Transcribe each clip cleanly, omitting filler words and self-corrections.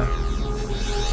Yeah.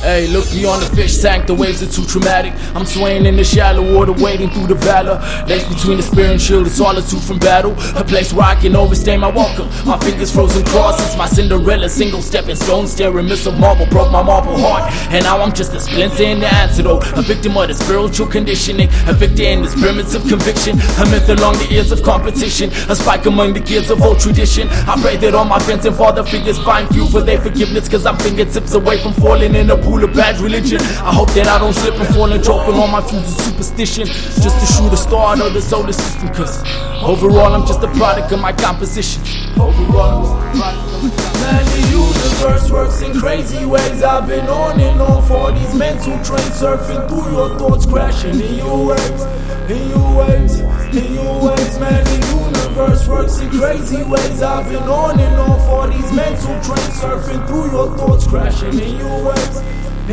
Hey, look beyond the fish tank, the waves are too traumatic. I'm swaying in the shallow water, wading through the valor. Lace between the spear and shield, it's solitude from battle. A place where I can overstay my welcome. My fingers frozen crosses, my Cinderella, single stepping stone, staring miss of marble, broke my marble heart. And now I'm just a splinter in the antidote, a victim of the spiritual conditioning, a victor in this primitive conviction, a myth along the ears of competition, a spike among the gears of old tradition. I pray that all my friends and father figures find few for their forgiveness, cause I'm fingertips away from falling in a pool of bad religion. I hope that I don't slip and fall and dropping all my feuds of superstition, just to shoot a star out of the solar system. Cause overall I'm just a product of my composition. Overall I'm just a product of my composition. Man, the universe works in crazy ways. I've been on and on for these mental trains, surfing through your thoughts, crashing in your waves, in your waves, in your waves. Man, the universe works in crazy ways. I've been on and on for these mental trains, surfing through your thoughts, crashing in your waves,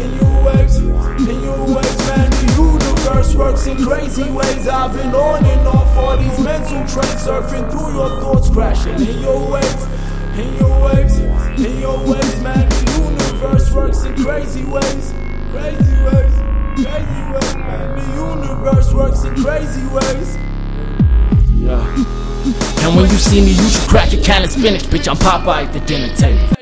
in your waves, man. The universe works in crazy ways. I've been on and off all these mental trains, surfing through your thoughts, crashing in your waves, in your waves, in your waves, man. The universe works in crazy ways, crazy ways, crazy ways, man. The universe works in crazy ways. Yeah. And when you see me, you should crack your can of spinach, bitch. I'm Popeye at the dinner table.